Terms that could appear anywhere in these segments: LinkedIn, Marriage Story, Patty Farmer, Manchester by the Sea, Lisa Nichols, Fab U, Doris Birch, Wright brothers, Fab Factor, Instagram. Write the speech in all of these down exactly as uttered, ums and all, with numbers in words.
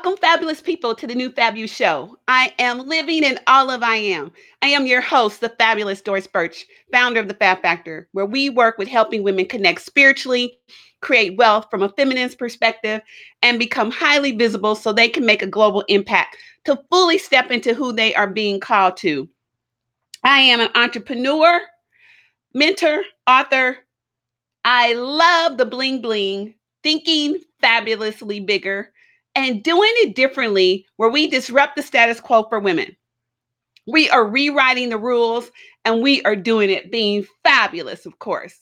Welcome, fabulous people, to the new Fab U show. I am living in all of I am. I am your host, the fabulous Doris Birch, founder of the Fab Factor, where we work with helping women connect spiritually, create wealth from a feminist perspective, and become highly visible so they can make a global impact to fully step into who they are being called to. I am an entrepreneur, mentor, author. I love the bling bling, thinking fabulously bigger, and doing it differently, where we disrupt the status quo for women. We are rewriting the rules, and we are doing it being fabulous, of course,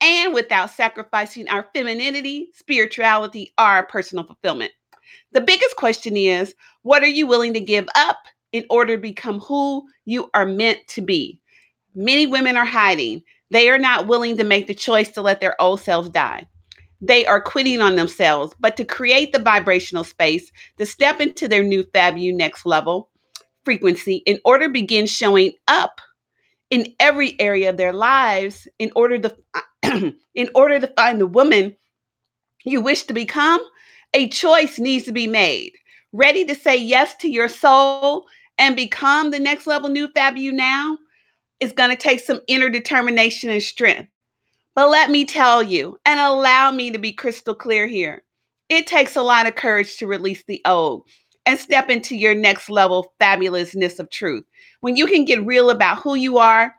and without sacrificing our femininity, spirituality, or our personal fulfillment. The biggest question is, what are you willing to give up in order to become who you are meant to be? Many women are hiding. They are not willing to make the choice to let their old selves die. They are quitting on themselves, but to create the vibrational space to step into their new Fab U next level frequency in order to begin showing up in every area of their lives in order to, in order to find the woman you wish to become, a choice needs to be made. Ready to say yes to your soul and become the next level new Fab U now is going to take some inner determination and strength. But let me tell you, and allow me to be crystal clear here, it takes a lot of courage to release the old and step into your next level fabulousness of truth. When you can get real about who you are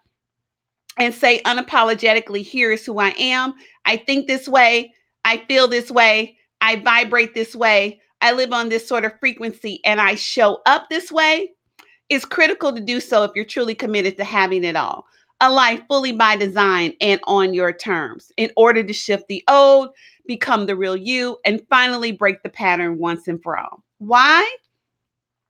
and say unapologetically, here is who I am. I think this way. I feel this way. I vibrate this way. I live on this sort of frequency and I show up this way. It's critical to do so if you're truly committed to having it all. A life fully by design and on your terms in order to shift the old, become the real you, and finally break the pattern once and for all. Why?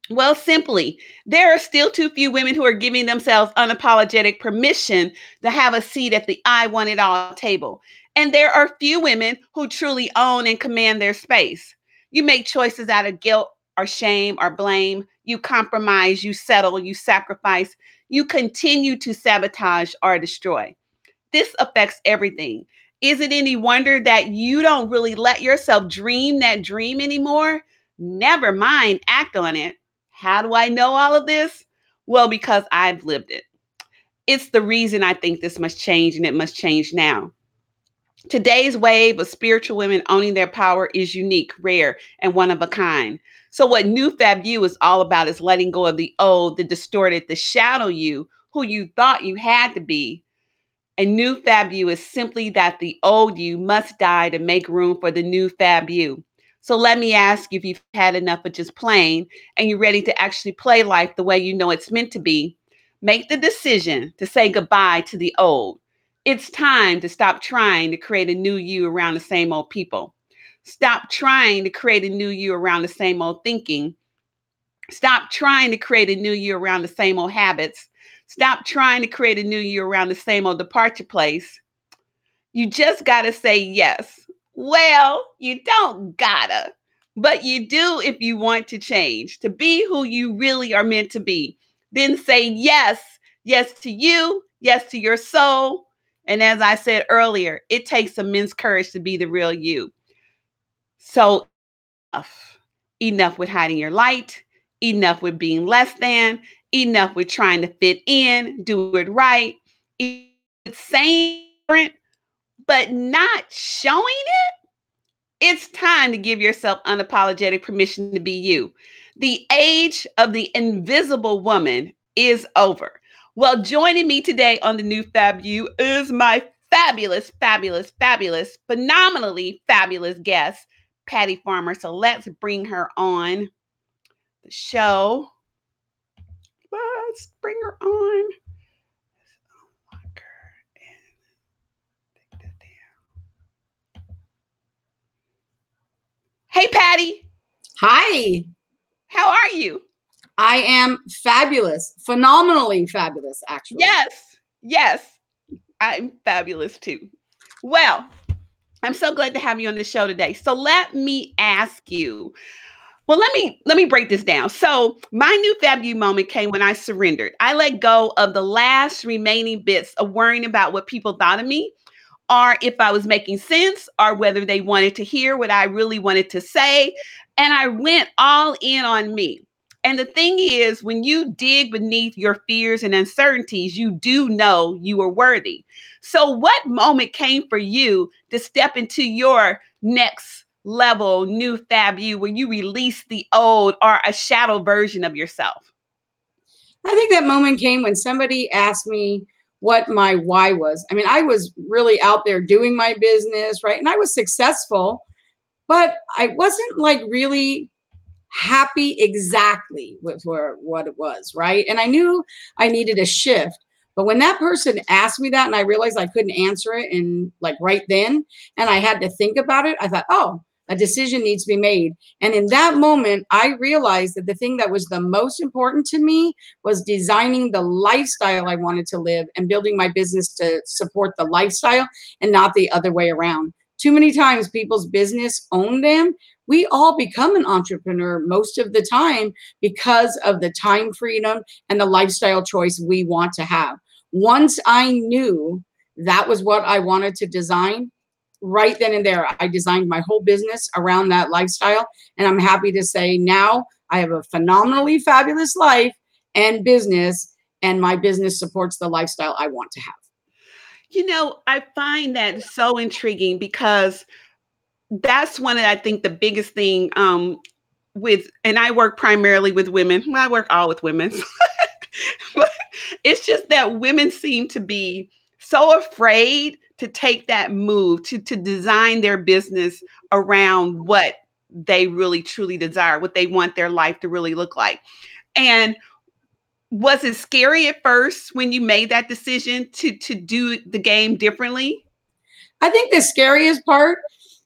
Well, simply, there are still too few women who are giving themselves unapologetic permission to have a seat at the I want it all table. And there are few women who truly own and command their space. You make choices out of guilt or shame or blame. You compromise, you settle, you sacrifice, you continue to sabotage or destroy. This affects everything. Is it any wonder that you don't really let yourself dream that dream anymore? Never mind, act on it. How do I know all of this? Well, because I've lived it. It's the reason I think this must change, and it must change now. Today's wave of spiritual women owning their power is unique, rare, and one of a kind. So what new Fab U is all about is letting go of the old, the distorted, the shadow you, who you thought you had to be. And new Fab U is simply that the old you must die to make room for the new Fab U. So let me ask you, if you've had enough of just playing and you're ready to actually play life the way you know it's meant to be, make the decision to say goodbye to the old. It's time to stop trying to create a new you around the same old people. Stop trying to create a new you around the same old thinking. Stop trying to create a new you around the same old habits. Stop trying to create a new you around the same old departure place. You just gotta say yes. Well, you don't gotta, but you do if you want to change, to be who you really are meant to be. Then say yes, yes to you, yes to your soul. And as I said earlier, it takes immense courage to be the real you. So enough, enough with hiding your light, enough with being less than, enough with trying to fit in, do it right, it's saying different, but not showing it. It's time to give yourself unapologetic permission to be you. The age of the invisible woman is over. Well, joining me today on the new Fab U is my fabulous, fabulous, fabulous, phenomenally fabulous guest, Patty Farmer. So let's bring her on the show. Let's bring her on. Hey, Patty. Hi. How are you? I am fabulous, phenomenally fabulous, actually. Yes, yes, I'm fabulous too. Well, I'm so glad to have you on the show today. So let me ask you, well, let me let me break this down. So my new Fab U moment came when I surrendered. I let go of the last remaining bits of worrying about what people thought of me or if I was making sense, or whether they wanted to hear what I really wanted to say. And I went all in on me. And the thing is, when you dig beneath your fears and uncertainties, you do know you are worthy. So what moment came for you to step into your next level, new Fab U, when you release the old or a shadow version of yourself? I think that moment came when somebody asked me what my why was. I mean, I was really out there doing my business, right? And I was successful, but I wasn't like really happy exactly with where, what it was, right? And I knew I needed a shift. But when that person asked me that and I realized I couldn't answer it in like right then, and I had to think about it, I thought, oh, a decision needs to be made. And in that moment, I realized that the thing that was the most important to me was designing the lifestyle I wanted to live and building my business to support the lifestyle and not the other way around. Too many times people's business own them. We all become an entrepreneur most of the time because of the time freedom and the lifestyle choice we want to have. Once I knew that was what I wanted to design, right then and there, I designed my whole business around that lifestyle. And I'm happy to say now I have a phenomenally fabulous life and business, and my business supports the lifestyle I want to have. You know, I find that so intriguing because that's one of, I think, the biggest thing um, with, and I work primarily with women. Well, I work all with women. But it's just that women seem to be so afraid to take that move, to, to design their business around what they really, truly desire, what they want their life to really look like. And was it scary at first when you made that decision to, to do the game differently? I think the scariest part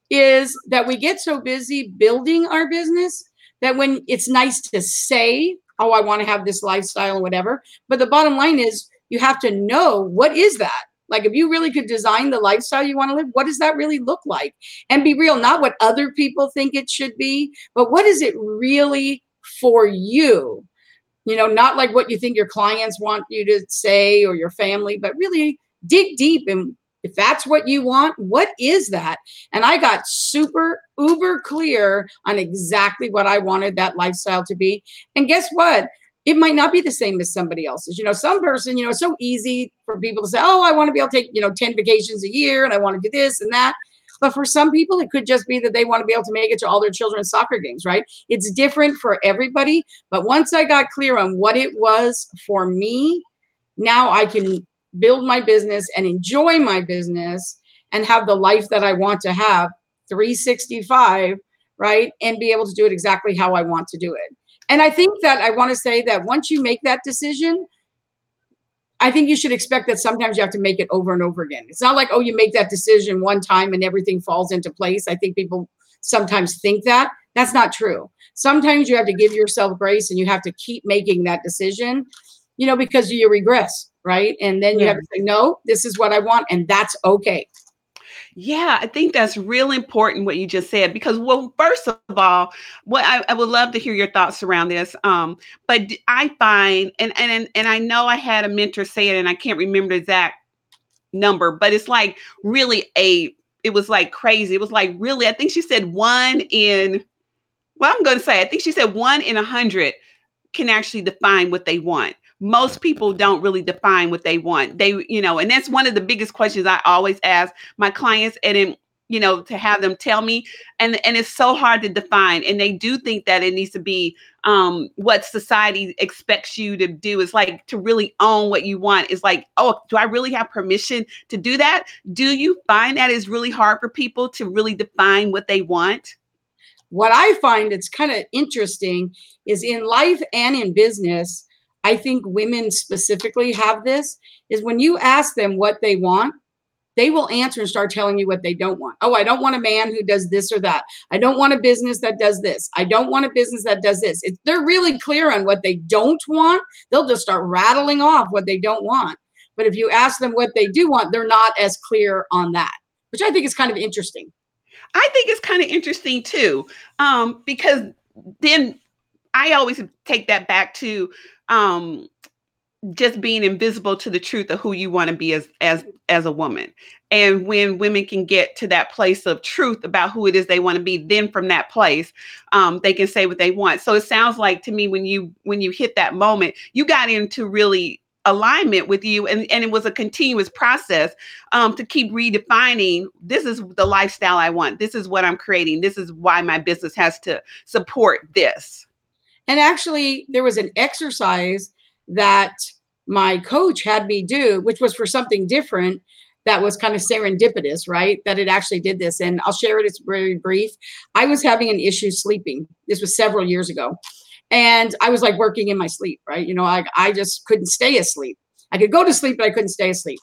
is that we get so busy building our business that when it's nice to say, oh, I want to have this lifestyle and whatever. But the bottom line is you have to know, what is that? Like, if you really could design the lifestyle you want to live, what does that really look like? And be real, not what other people think it should be, but what is it really for you? You know, not like what you think your clients want you to say or your family, but really dig deep. And if that's what you want, what is that? And I got super, uber clear on exactly what I wanted that lifestyle to be. And guess what? It might not be the same as somebody else's. You know, some person, you know, it's so easy for people to say, oh, I want to be able to take, you know, ten vacations a year and I want to do this and that. But for some people, it could just be that they want to be able to make it to all their children's soccer games, right? It's different for everybody. But once I got clear on what it was for me, now I can build my business and enjoy my business and have the life that I want to have three sixty-five, right? And be able to do it exactly how I want to do it. And I think that I want to say that once you make that decision, I think you should expect that sometimes you have to make it over and over again. It's not like, oh, you make that decision one time and everything falls into place. I think people sometimes think that. That's not true. Sometimes you have to give yourself grace and you have to keep making that decision, you know, because you regress, right? And then you yeah. have to say, no, this is what I want, and that's okay. Yeah, I think that's real important what you just said, because, well, first of all, what I, I would love to hear your thoughts around this. Um, but I find, and and and I know I had a mentor say it, and I can't remember the exact number, but it's like really a, it was like crazy. It was like really, I think she said one in, well, I'm going to say, I think she said one in a hundred can actually define what they want. Most people don't really define what they want. They, you know, and that's one of the biggest questions I always ask my clients, and, you know, to have them tell me, and, and it's so hard to define. And they do think that it needs to be um, what society expects you to do. It's like to really own what you want. It's like, oh, do I really have permission to do that? Do you find that is really hard for people to really define what they want? What I find it's kind of interesting is in life and in business, I think women specifically have this, is when you ask them what they want, they will answer and start telling you what they don't want. Oh, I don't want a man who does this or that. I don't want a business that does this. I don't want a business that does this. If they're really clear on what they don't want, they'll just start rattling off what they don't want. But if you ask them what they do want, they're not as clear on that, which I think is kind of interesting. I think it's kind of interesting too, um, because then I always take that back to, um, just being invisible to the truth of who you want to be as, as, as a woman. And when women can get to that place of truth about who it is they want to be, then from that place, um, they can say what they want. So it sounds like to me, when you, when you hit that moment, you got into really alignment with you. And, and it was a continuous process um, to keep redefining. This is the lifestyle I want. This is what I'm creating. This is why my business has to support this. And actually there was an exercise that my coach had me do, which was for something different. That was kind of serendipitous, right? That it actually did this. And I'll share it. It's very brief. I was having an issue sleeping. This was several years ago. And I was like working in my sleep, right? You know, I, I just couldn't stay asleep. I could go to sleep, but I couldn't stay asleep.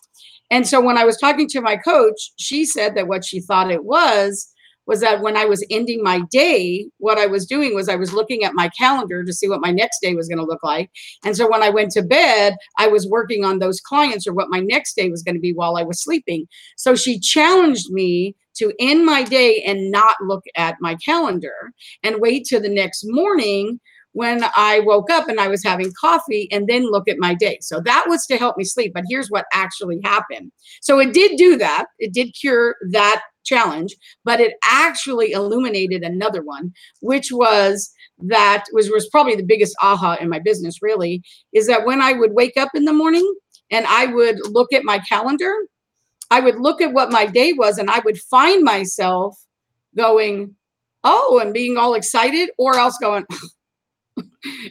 And so when I was talking to my coach, she said that what she thought it was, was that when I was ending my day, what I was doing was I was looking at my calendar to see what my next day was going to look like. And so when I went to bed, I was working on those clients or what my next day was going to be while I was sleeping. So she challenged me to end my day and not look at my calendar and wait till the next morning when I woke up and I was having coffee and then look at my day. So that was to help me sleep. But here's what actually happened. So it did do that. It did cure that challenge, but it actually illuminated another one, which was that was, was probably the biggest aha in my business, really, is that when I would wake up in the morning and I would look at my calendar, I would look at what my day was and I would find myself going, oh, and being all excited, or else going,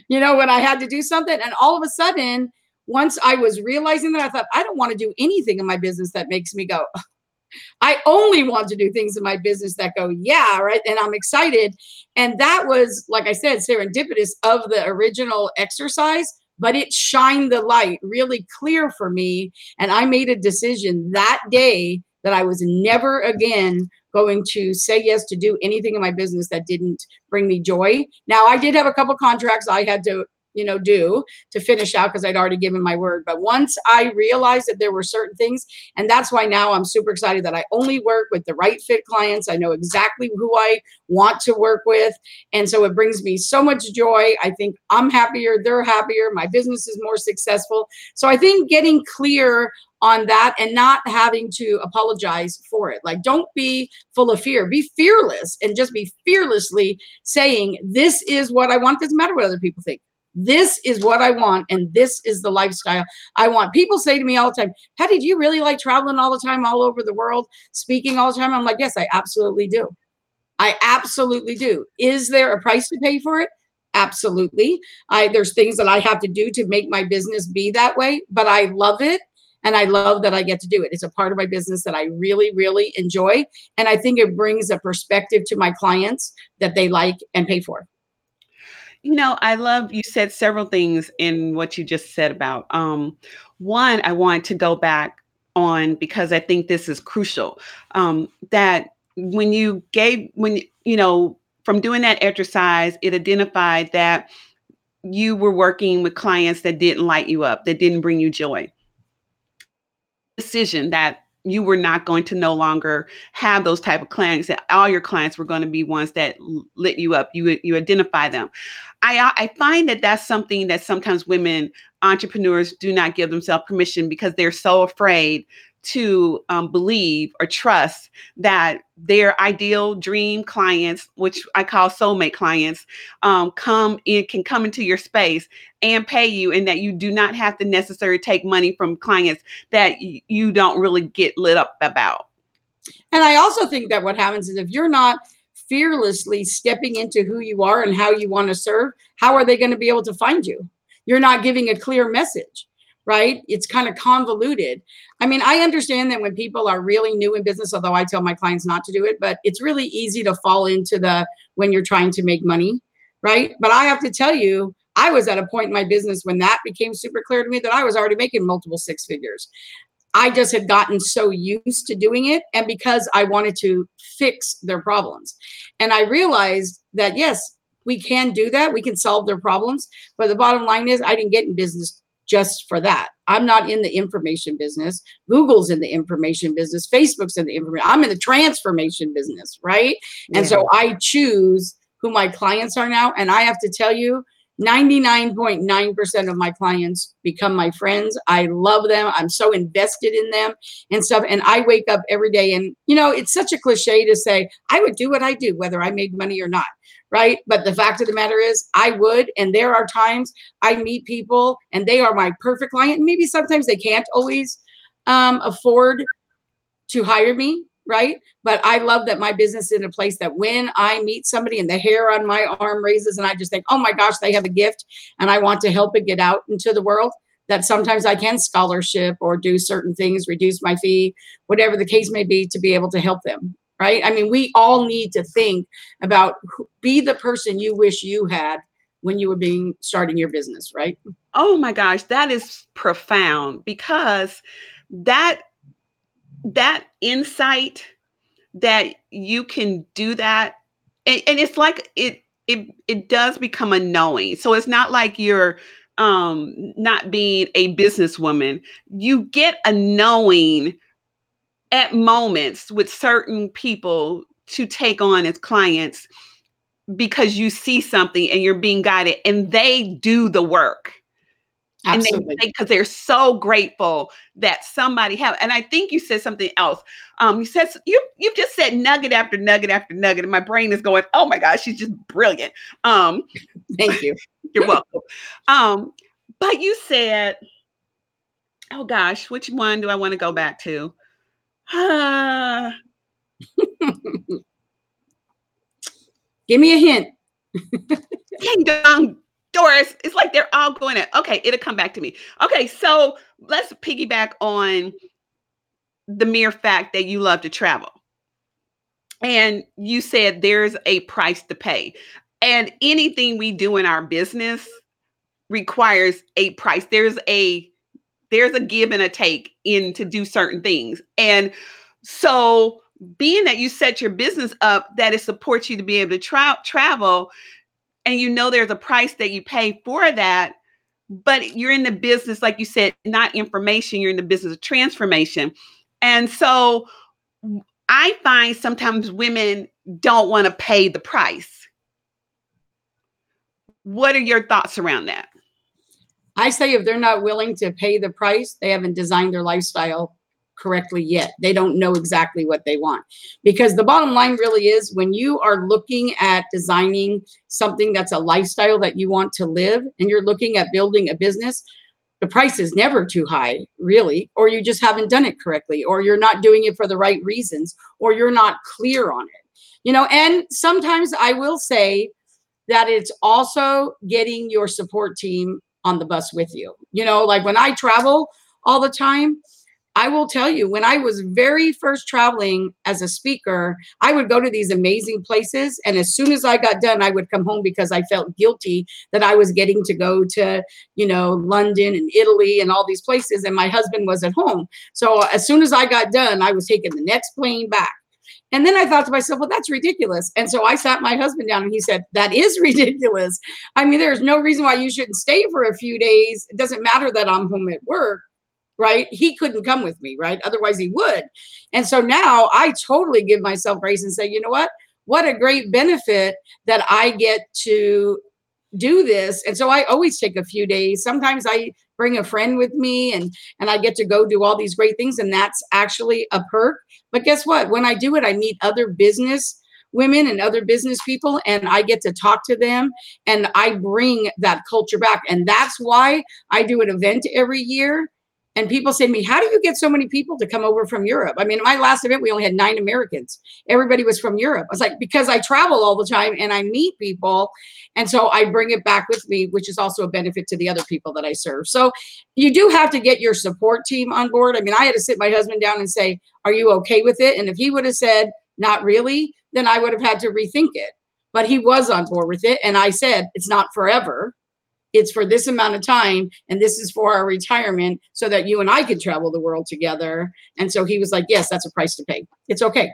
you know, when I had to do something. And all of a sudden, once I was realizing that, I thought, I don't want to do anything in my business that makes me go, I only want to do things in my business that go, yeah, right. And I'm excited. And that was, like I said, serendipitous of the original exercise, but it shined the light really clear for me. And I made a decision that day that I was never again going to say yes to do anything in my business that didn't bring me joy. Now, I did have a couple contracts I had to, you know, do to finish out because I'd already given my word. But once I realized that there were certain things, and that's why now I'm super excited that I only work with the right fit clients. I know exactly who I want to work with. And so it brings me so much joy. I think I'm happier. They're happier. My business is more successful. So I think getting clear on that and not having to apologize for it. Like, don't be full of fear, be fearless, and just be fearlessly saying, this is what I want. Doesn't matter what other people think. This is what I want. And this is the lifestyle I want. People say to me all the time, Patty, do you really like traveling all the time, all over the world, speaking all the time? I'm like, yes, I absolutely do. I absolutely do. Is there a price to pay for it? Absolutely. I, there's things that I have to do to make my business be that way, but I love it. And I love that I get to do it. It's a part of my business that I really, really enjoy. And I think it brings a perspective to my clients that they like and pay for. You know, I love, you said several things in what you just said about, um, one, I want to go back on, because I think this is crucial, um, that when you gave, when, you know, from doing that exercise, it identified that you were working with clients that didn't light you up, that didn't bring you joy. Decision that you were not going to no longer have those type of clients, that all your clients were going to be ones that lit you up. You, you identify them. I, I find that that's something that sometimes women entrepreneurs do not give themselves permission, because they're so afraid to um, believe or trust that their ideal dream clients, which I call soulmate clients, um, come in, can come into your space and pay you, and that you do not have to necessarily take money from clients that y- you don't really get lit up about. And I also think that what happens is, if you're not fearlessly stepping into who you are and how you want to serve, how are they going to be able to find you? You're not giving a clear message. Right? It's kind of convoluted. I mean, I understand that when people are really new in business, although I tell my clients not to do it, but it's really easy to fall into the, when you're trying to make money, right? But I have to tell you, I was at a point in my business when that became super clear to me, that I was already making multiple six figures. I just had gotten so used to doing it, and because I wanted to fix their problems. And I realized that, yes, we can do that. We can solve their problems. But the bottom line is, I didn't get in business just for that. I'm not in the information business. Google's in the information business. Facebook's in the information. I'm in the transformation business, right? Yeah. And so I choose who my clients are now. And I have to tell you, ninety-nine point nine percent of my clients become my friends. I love them. I'm so invested in them and stuff. And I wake up every day and, you know, it's such a cliche to say, I would do what I do, whether I made money or not. Right. But the fact of the matter is I would. And there are times I meet people and they are my perfect client. Maybe sometimes they can't always um, afford to hire me. Right. But I love that my business is in a place that when I meet somebody and the hair on my arm raises and I just think, oh, my gosh, they have a gift and I want to help it get out into the world, that sometimes I can scholarship or do certain things, reduce my fee, whatever the case may be, to be able to help them. Right. I mean, we all need to think about be the person you wish you had when you were being starting your business. Right. Oh, my gosh. That is profound, because that that insight that you can do that. And, and it's like, it, it, it does become a knowing. So it's not like you're um, not being a businesswoman. You get a knowing at moments with certain people to take on as clients, because you see something and you're being guided and they do the work. Absolutely. Because they, they're so grateful that somebody have, and I think you said something else. Um, you said you you've just said nugget after nugget after nugget, and my brain is going, "Oh my gosh, she's just brilliant." Um, thank you. You're welcome. Um, but you said, "Oh gosh, which one do I want to go back to?" Uh, Give me a hint. Ding dong. Doris, it's like they're all going at, okay, it'll come back to me. Okay, so let's piggyback on the mere fact that you love to travel. And you said there's a price to pay. And anything we do in our business requires a price. There's a there's a give and a take in to do certain things. And so being that you set your business up, that it supports you to be able to tra- travel, and you know there's a price that you pay for that, but you're in the business, like you said, not information, you're in the business of transformation. And so I find sometimes women don't want to pay the price. What are your thoughts around that? I say if they're not willing to pay the price, they haven't designed their lifestyle correctly yet. They don't know exactly what they want, because the bottom line really is when you are looking at designing something that's a lifestyle that you want to live, and you're looking at building a business, the price is never too high, really, or you just haven't done it correctly, or you're not doing it for the right reasons, or you're not clear on it. You know, and sometimes I will say that it's also getting your support team on the bus with you. You know, like when I travel all the time, I will tell you, when I was very first traveling as a speaker, I would go to these amazing places. And as soon as I got done, I would come home because I felt guilty that I was getting to go to, you know, London and Italy and all these places. And my husband was at home. So as soon as I got done, I was taking the next plane back. And then I thought to myself, well, that's ridiculous. And so I sat my husband down and he said, that is ridiculous. I mean, there's no reason why you shouldn't stay for a few days. It doesn't matter that I'm home at work. Right. He couldn't come with me. Right. Otherwise he would. And so now I totally give myself grace and say, you know what? What a great benefit that I get to do this. And so I always take a few days. Sometimes I bring a friend with me and, and I get to go do all these great things. And that's actually a perk. But guess what? When I do it, I meet other business women and other business people, and I get to talk to them and I bring that culture back. And that's why I do an event every year. And people say to me, how do you get so many people to come over from Europe? I mean, my last event, we only had nine Americans. Everybody was from Europe. I was like, because I travel all the time and I meet people. And so I bring it back with me, which is also a benefit to the other people that I serve. So you do have to get your support team on board. I mean, I had to sit my husband down and say, are you okay with it? And if he would have said, not really, then I would have had to rethink it. But he was on board with it. And I said, it's not forever. It's for this amount of time, and this is for our retirement so that you and I can travel the world together. And so he was like, yes, that's a price to pay. It's okay.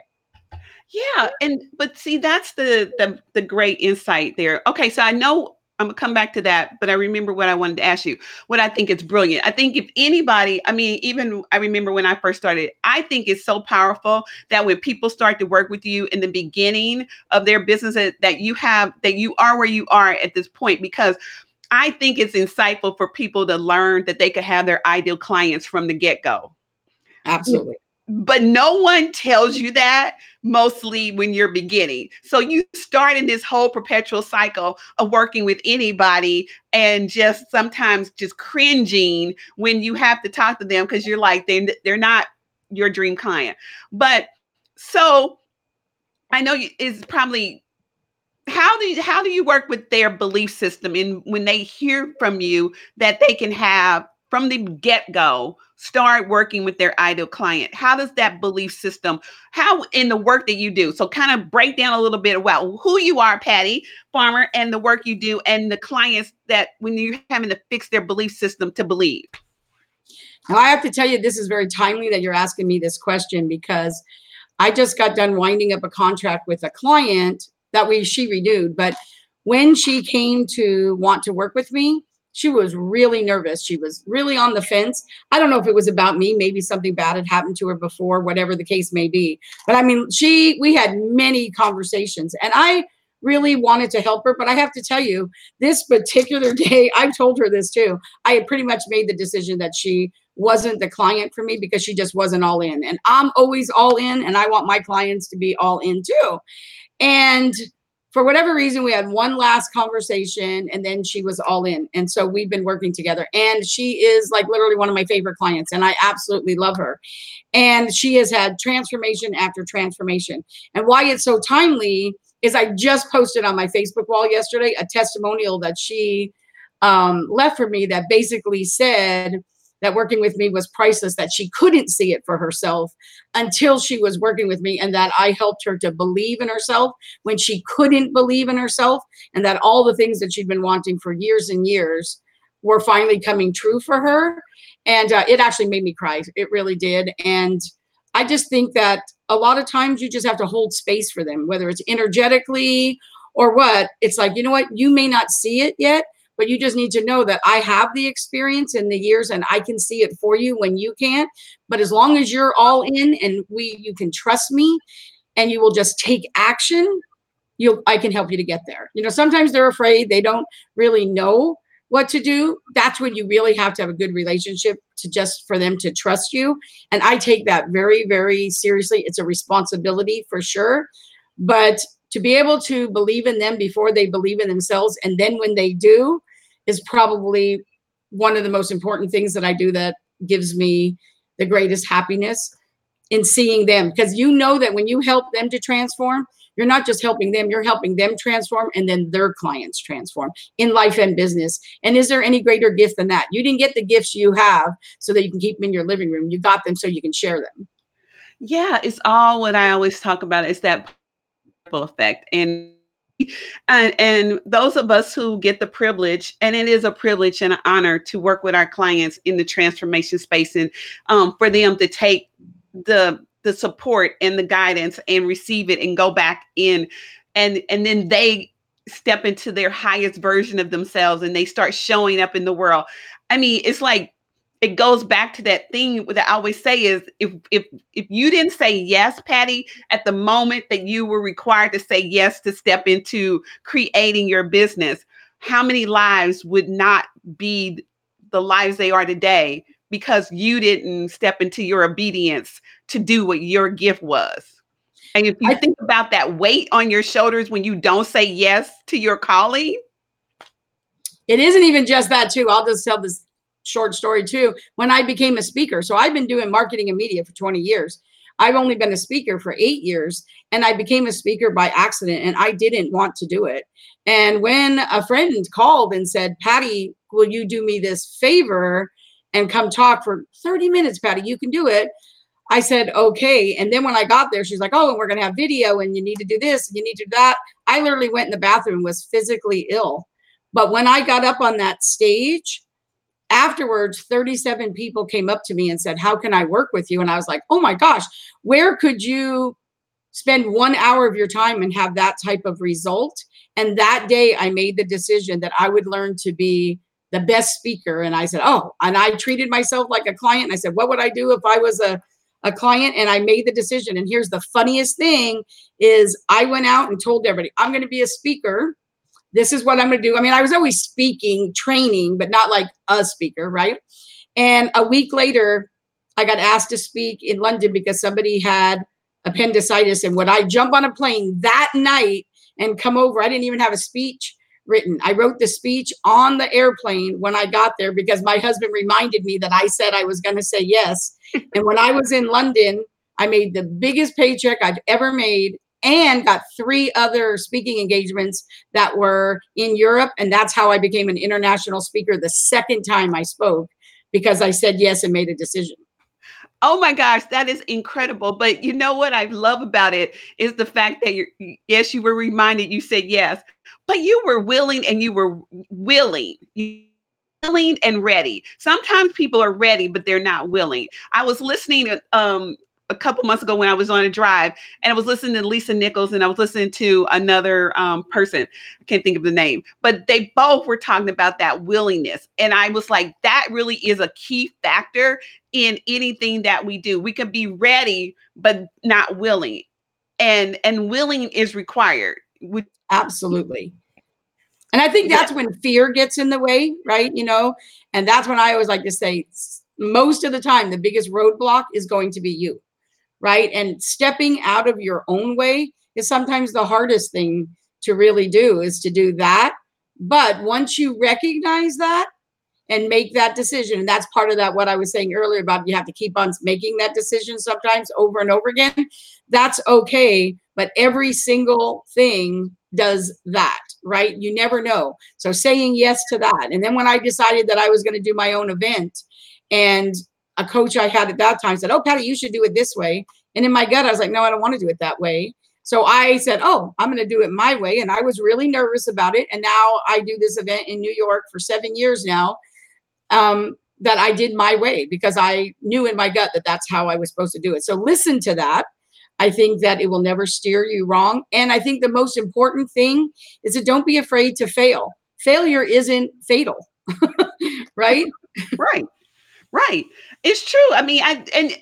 Yeah. And, but see, that's the, the, the great insight there. Okay. So I know I'm gonna come back to that, but I remember what I wanted to ask you, what I think is brilliant. I think if anybody, I mean, even I remember when I first started, I think it's so powerful that when people start to work with you in the beginning of their business, that you have, that you are where you are at this point, because I think it's insightful for people to learn that they could have their ideal clients from the get-go. Absolutely. But no one tells you that mostly when you're beginning. So you start in this whole perpetual cycle of working with anybody and just sometimes just cringing when you have to talk to them because you're like, they, they're not your dream client. But so I know it's probably... How do you, how do you work with their belief system in when they hear from you that they can have from the get-go start working with their ideal client? How does that belief system, how in the work that you do? So kind of break down a little bit about who you are, Patty Farmer, and the work you do and the clients that when you're having to fix their belief system to believe. Now, I have to tell you, this is very timely that you're asking me this question because I just got done winding up a contract with a client that we, she renewed, but when she came to want to work with me, she was really nervous. She was really on the fence. I don't know if it was about me, maybe something bad had happened to her before, whatever the case may be. But I mean, she, we had many conversations and I really wanted to help her, but I have to tell you this particular day, I've told her this too. I had pretty much made the decision that she wasn't the client for me because she just wasn't all in. And I'm always all in and I want my clients to be all in too. And for whatever reason, we had one last conversation and then she was all in. And so we've been working together and she is like literally one of my favorite clients and I absolutely love her. And she has had transformation after transformation. And why it's so timely is I just posted on my Facebook wall yesterday a testimonial that she um, left for me that basically said that working with me was priceless, that she couldn't see it for herself until she was working with me, and that I helped her to believe in herself when she couldn't believe in herself, and that all the things that she'd been wanting for years and years were finally coming true for her. And uh, it actually made me cry. It really did. And I just think that a lot of times you just have to hold space for them, whether it's energetically or what. It's like, you know what? You may not see it yet, but you just need to know that I have the experience and the years and I can see it for you when you can't. But as long as you're all in and we, you can trust me and you will just take action, you'll, I can help you to get there. You know, sometimes they're afraid. They don't really know what to do. That's when you really have to have a good relationship to just for them to trust you. And I take that very, very seriously. It's a responsibility for sure. But to be able to believe in them before they believe in themselves, and then when they do, is probably one of the most important things that I do that gives me the greatest happiness in seeing them. Because you know that when you help them to transform, you're not just helping them, you're helping them transform and then their clients transform in life and business. And is there any greater gift than that? You didn't get the gifts you have so that you can keep them in your living room. You got them so you can share them. Yeah, it's all what I always talk about is that effect. And And, and those of us who get the privilege, and it is a privilege and an honor to work with our clients in the transformation space and um, for them to take the the support and the guidance and receive it and go back in. And, and then they step into their highest version of themselves and they start showing up in the world. I mean, it's like, it goes back to that thing that I always say is if if if you didn't say yes, Patty, at the moment that you were required to say yes to step into creating your business, how many lives would not be the lives they are today because you didn't step into your obedience to do what your gift was? And if you think about that weight on your shoulders when you don't say yes to your calling. It isn't even just that too. I'll just tell this short story too, when I became a speaker. So I've been doing marketing and media for twenty years. I've only been a speaker for eight years and I became a speaker by accident and I didn't want to do it. And when a friend called and said, Patty, will you do me this favor and come talk for thirty minutes, Patty, you can do it. I said, okay. And then when I got there, she's like, oh, and we're going to have video and you need to do this and you need to do that. I literally went in the bathroom, was physically ill. But when I got up on that stage, afterwards, thirty-seven people came up to me and said, how can I work with you? And I was like, oh my gosh, where could you spend one hour of your time and have that type of result? And that day I made the decision that I would learn to be the best speaker. And I said, oh, and I treated myself like a client. And I said, what would I do if I was a, a client? And I made the decision. And here's the funniest thing is I went out and told everybody, I'm going to be a speaker. this is what I'm going to do. I mean, I was always speaking, training, but not like a speaker, right? And a week later, I got asked to speak in London because somebody had appendicitis. And would I jump on a plane that night and come over? I didn't even have a speech written. I wrote the speech on the airplane when I got there because my husband reminded me that I said I was going to say yes. And when I was in London, I made the biggest paycheck I've ever made and got three other speaking engagements that were in Europe. And that's how I became an international speaker the second time I spoke, because I said yes and made a decision. Oh my gosh, that is incredible. But you know what I love about it is the fact that you're, yes, you were reminded, you said yes, but you were willing and you were willing. You willing and ready. Sometimes people are ready, but they're not willing. I was listening um, a couple months ago when I was on a drive, and I was listening to Lisa Nichols, and I was listening to another um, person. I can't think of the name, but they both were talking about that willingness. And I was like, that really is a key factor in anything that we do. We can be ready, but not willing. And and willing is required. We- Absolutely. And I think that's when fear gets in the way, right? You know, and that's when I always like to say, most of the time, the biggest roadblock is going to be you, right? And stepping out of your own way is sometimes the hardest thing to really do, is to do that. But once you recognize that and make that decision, and that's part of that, what I was saying earlier about you have to keep on making that decision sometimes over and over again, that's okay. But every single thing does that, right? You never know. So saying yes to that. And then when I decided that I was going to do my own event, and a coach I had at that time said, oh, Patty, you should do it this way. And in my gut, I was like, no, I don't want to do it that way. So I said, oh, I'm going to do it my way. And I was really nervous about it. And now I do this event in New York for seven years now um, that I did my way because I knew in my gut that that's how I was supposed to do it. So listen to that. I think that it will never steer you wrong. And I think the most important thing is that don't be afraid to fail. Failure isn't fatal, right? Right. Right. It's true. I mean, I, and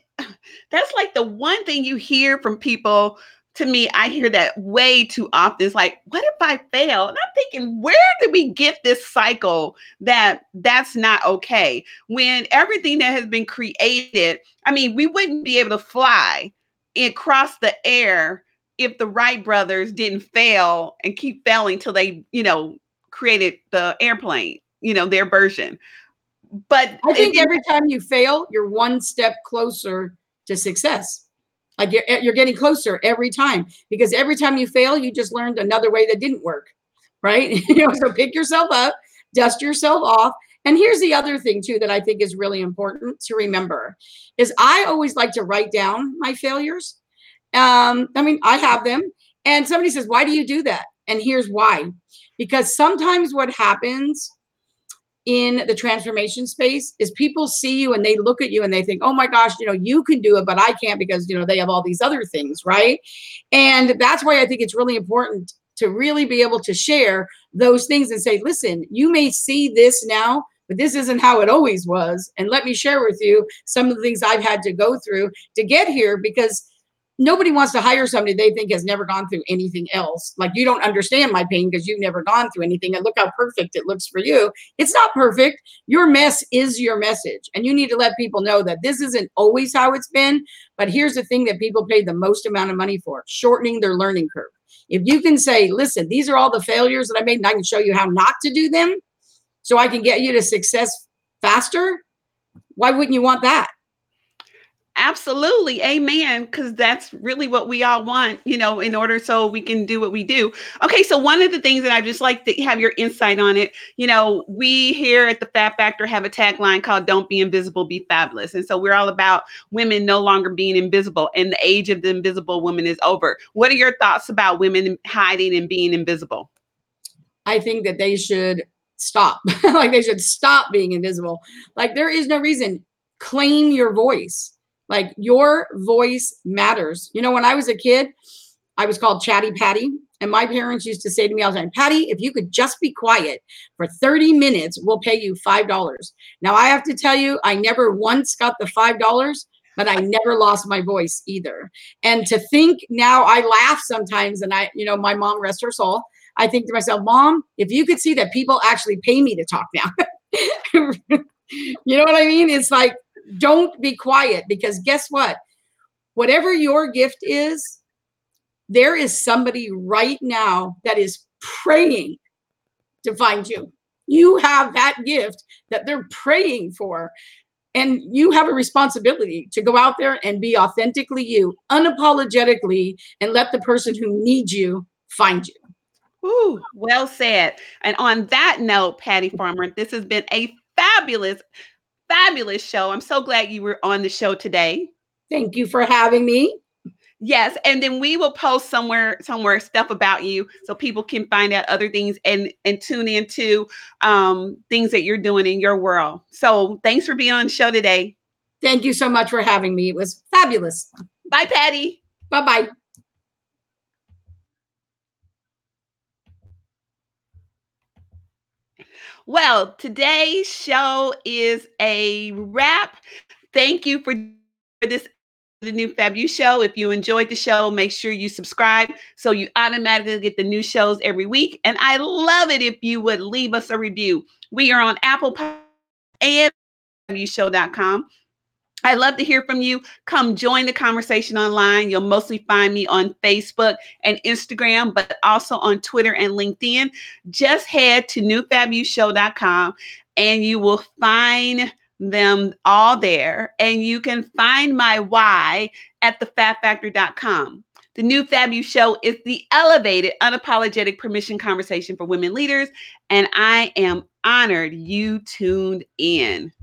that's like the one thing you hear from people. To me, I hear that way too often. It's like, what if I fail? And I'm thinking, where did we get this cycle that that's not okay? When everything that has been created, I mean, we wouldn't be able to fly across the air if the Wright brothers didn't fail and keep failing till they, you know, created the airplane, you know, their version. But I think every time you fail, you're one step closer to success. Like you're, you're getting closer every time, because every time you fail, you just learned another way that didn't work. Right. You know, so pick yourself up, dust yourself off. And here's the other thing, too, that I think is really important to remember is I always like to write down my failures. Um, I mean, I have them. And somebody says, why do you do that? And here's why. Because sometimes what happens in the transformation space is people see you and they look at you and they think, oh my gosh, you know, you can do it, but I can't because, you know, they have all these other things. Right. And that's why I think it's really important to really be able to share those things and say, listen, you may see this now, but this isn't how it always was. And let me share with you some of the things I've had to go through to get here, because nobody wants to hire somebody they think has never gone through anything else. Like, you don't understand my pain because you've never gone through anything. And look how perfect it looks for you. It's not perfect. Your mess is your message. And you need to let people know that this isn't always how it's been. But here's the thing that people pay the most amount of money for, shortening their learning curve. If you can say, listen, these are all the failures that I made and I can show you how not to do them so I can get you to success faster. Why wouldn't you want that? Absolutely. Amen. Because that's really what we all want, you know, in order so we can do what we do. Okay. So one of the things that I just like to have your insight on it, you know, we here at the Fab Factor have a tagline called Don't Be Invisible, Be Fabulous. And so we're all about women no longer being invisible, and the age of the invisible woman is over. What are your thoughts about women hiding and being invisible? I think that they should stop. Like, they should stop being invisible. Like, there is no reason. Claim your voice. Like, your voice matters. You know, when I was a kid, I was called Chatty Patty. And my parents used to say to me all the time, Patty, if you could just be quiet for thirty minutes, we'll pay you five dollars. Now, I have to tell you, I never once got the five dollars, but I never lost my voice either. And to think now, I laugh sometimes, and I, you know, my mom, rest her soul, I think to myself, Mom, if you could see that people actually pay me to talk now. You know what I mean? It's like, don't be quiet, because guess what? Whatever your gift is, there is somebody right now that is praying to find you. You have that gift that they're praying for. And you have a responsibility to go out there and be authentically you, unapologetically, and let the person who needs you find you. Ooh, well said. And on that note, Patty Farmer, this has been a fabulous, fabulous show. I'm so glad you were on the show today. Thank you for having me. Yes. And then we will post somewhere, somewhere stuff about you so people can find out other things and, and tune into um, things that you're doing in your world. So thanks for being on the show today. Thank you so much for having me. It was fabulous. Bye, Patty. Bye-bye. Well, today's show is a wrap. Thank you for this the new Fab U show. If you enjoyed the show, make sure you subscribe so you automatically get the new shows every week. And I love it if you would leave us a review. We are on Apple Podcasts and fab u show dot com. I love to hear from you. Come join the conversation online. You'll mostly find me on Facebook and Instagram, but also on Twitter and LinkedIn. Just head to new fab u show dot com and you will find them all there, and you can find my why at the fab factor dot com. The new Fab U show is the elevated, unapologetic permission conversation for women leaders, and I am honored you tuned in.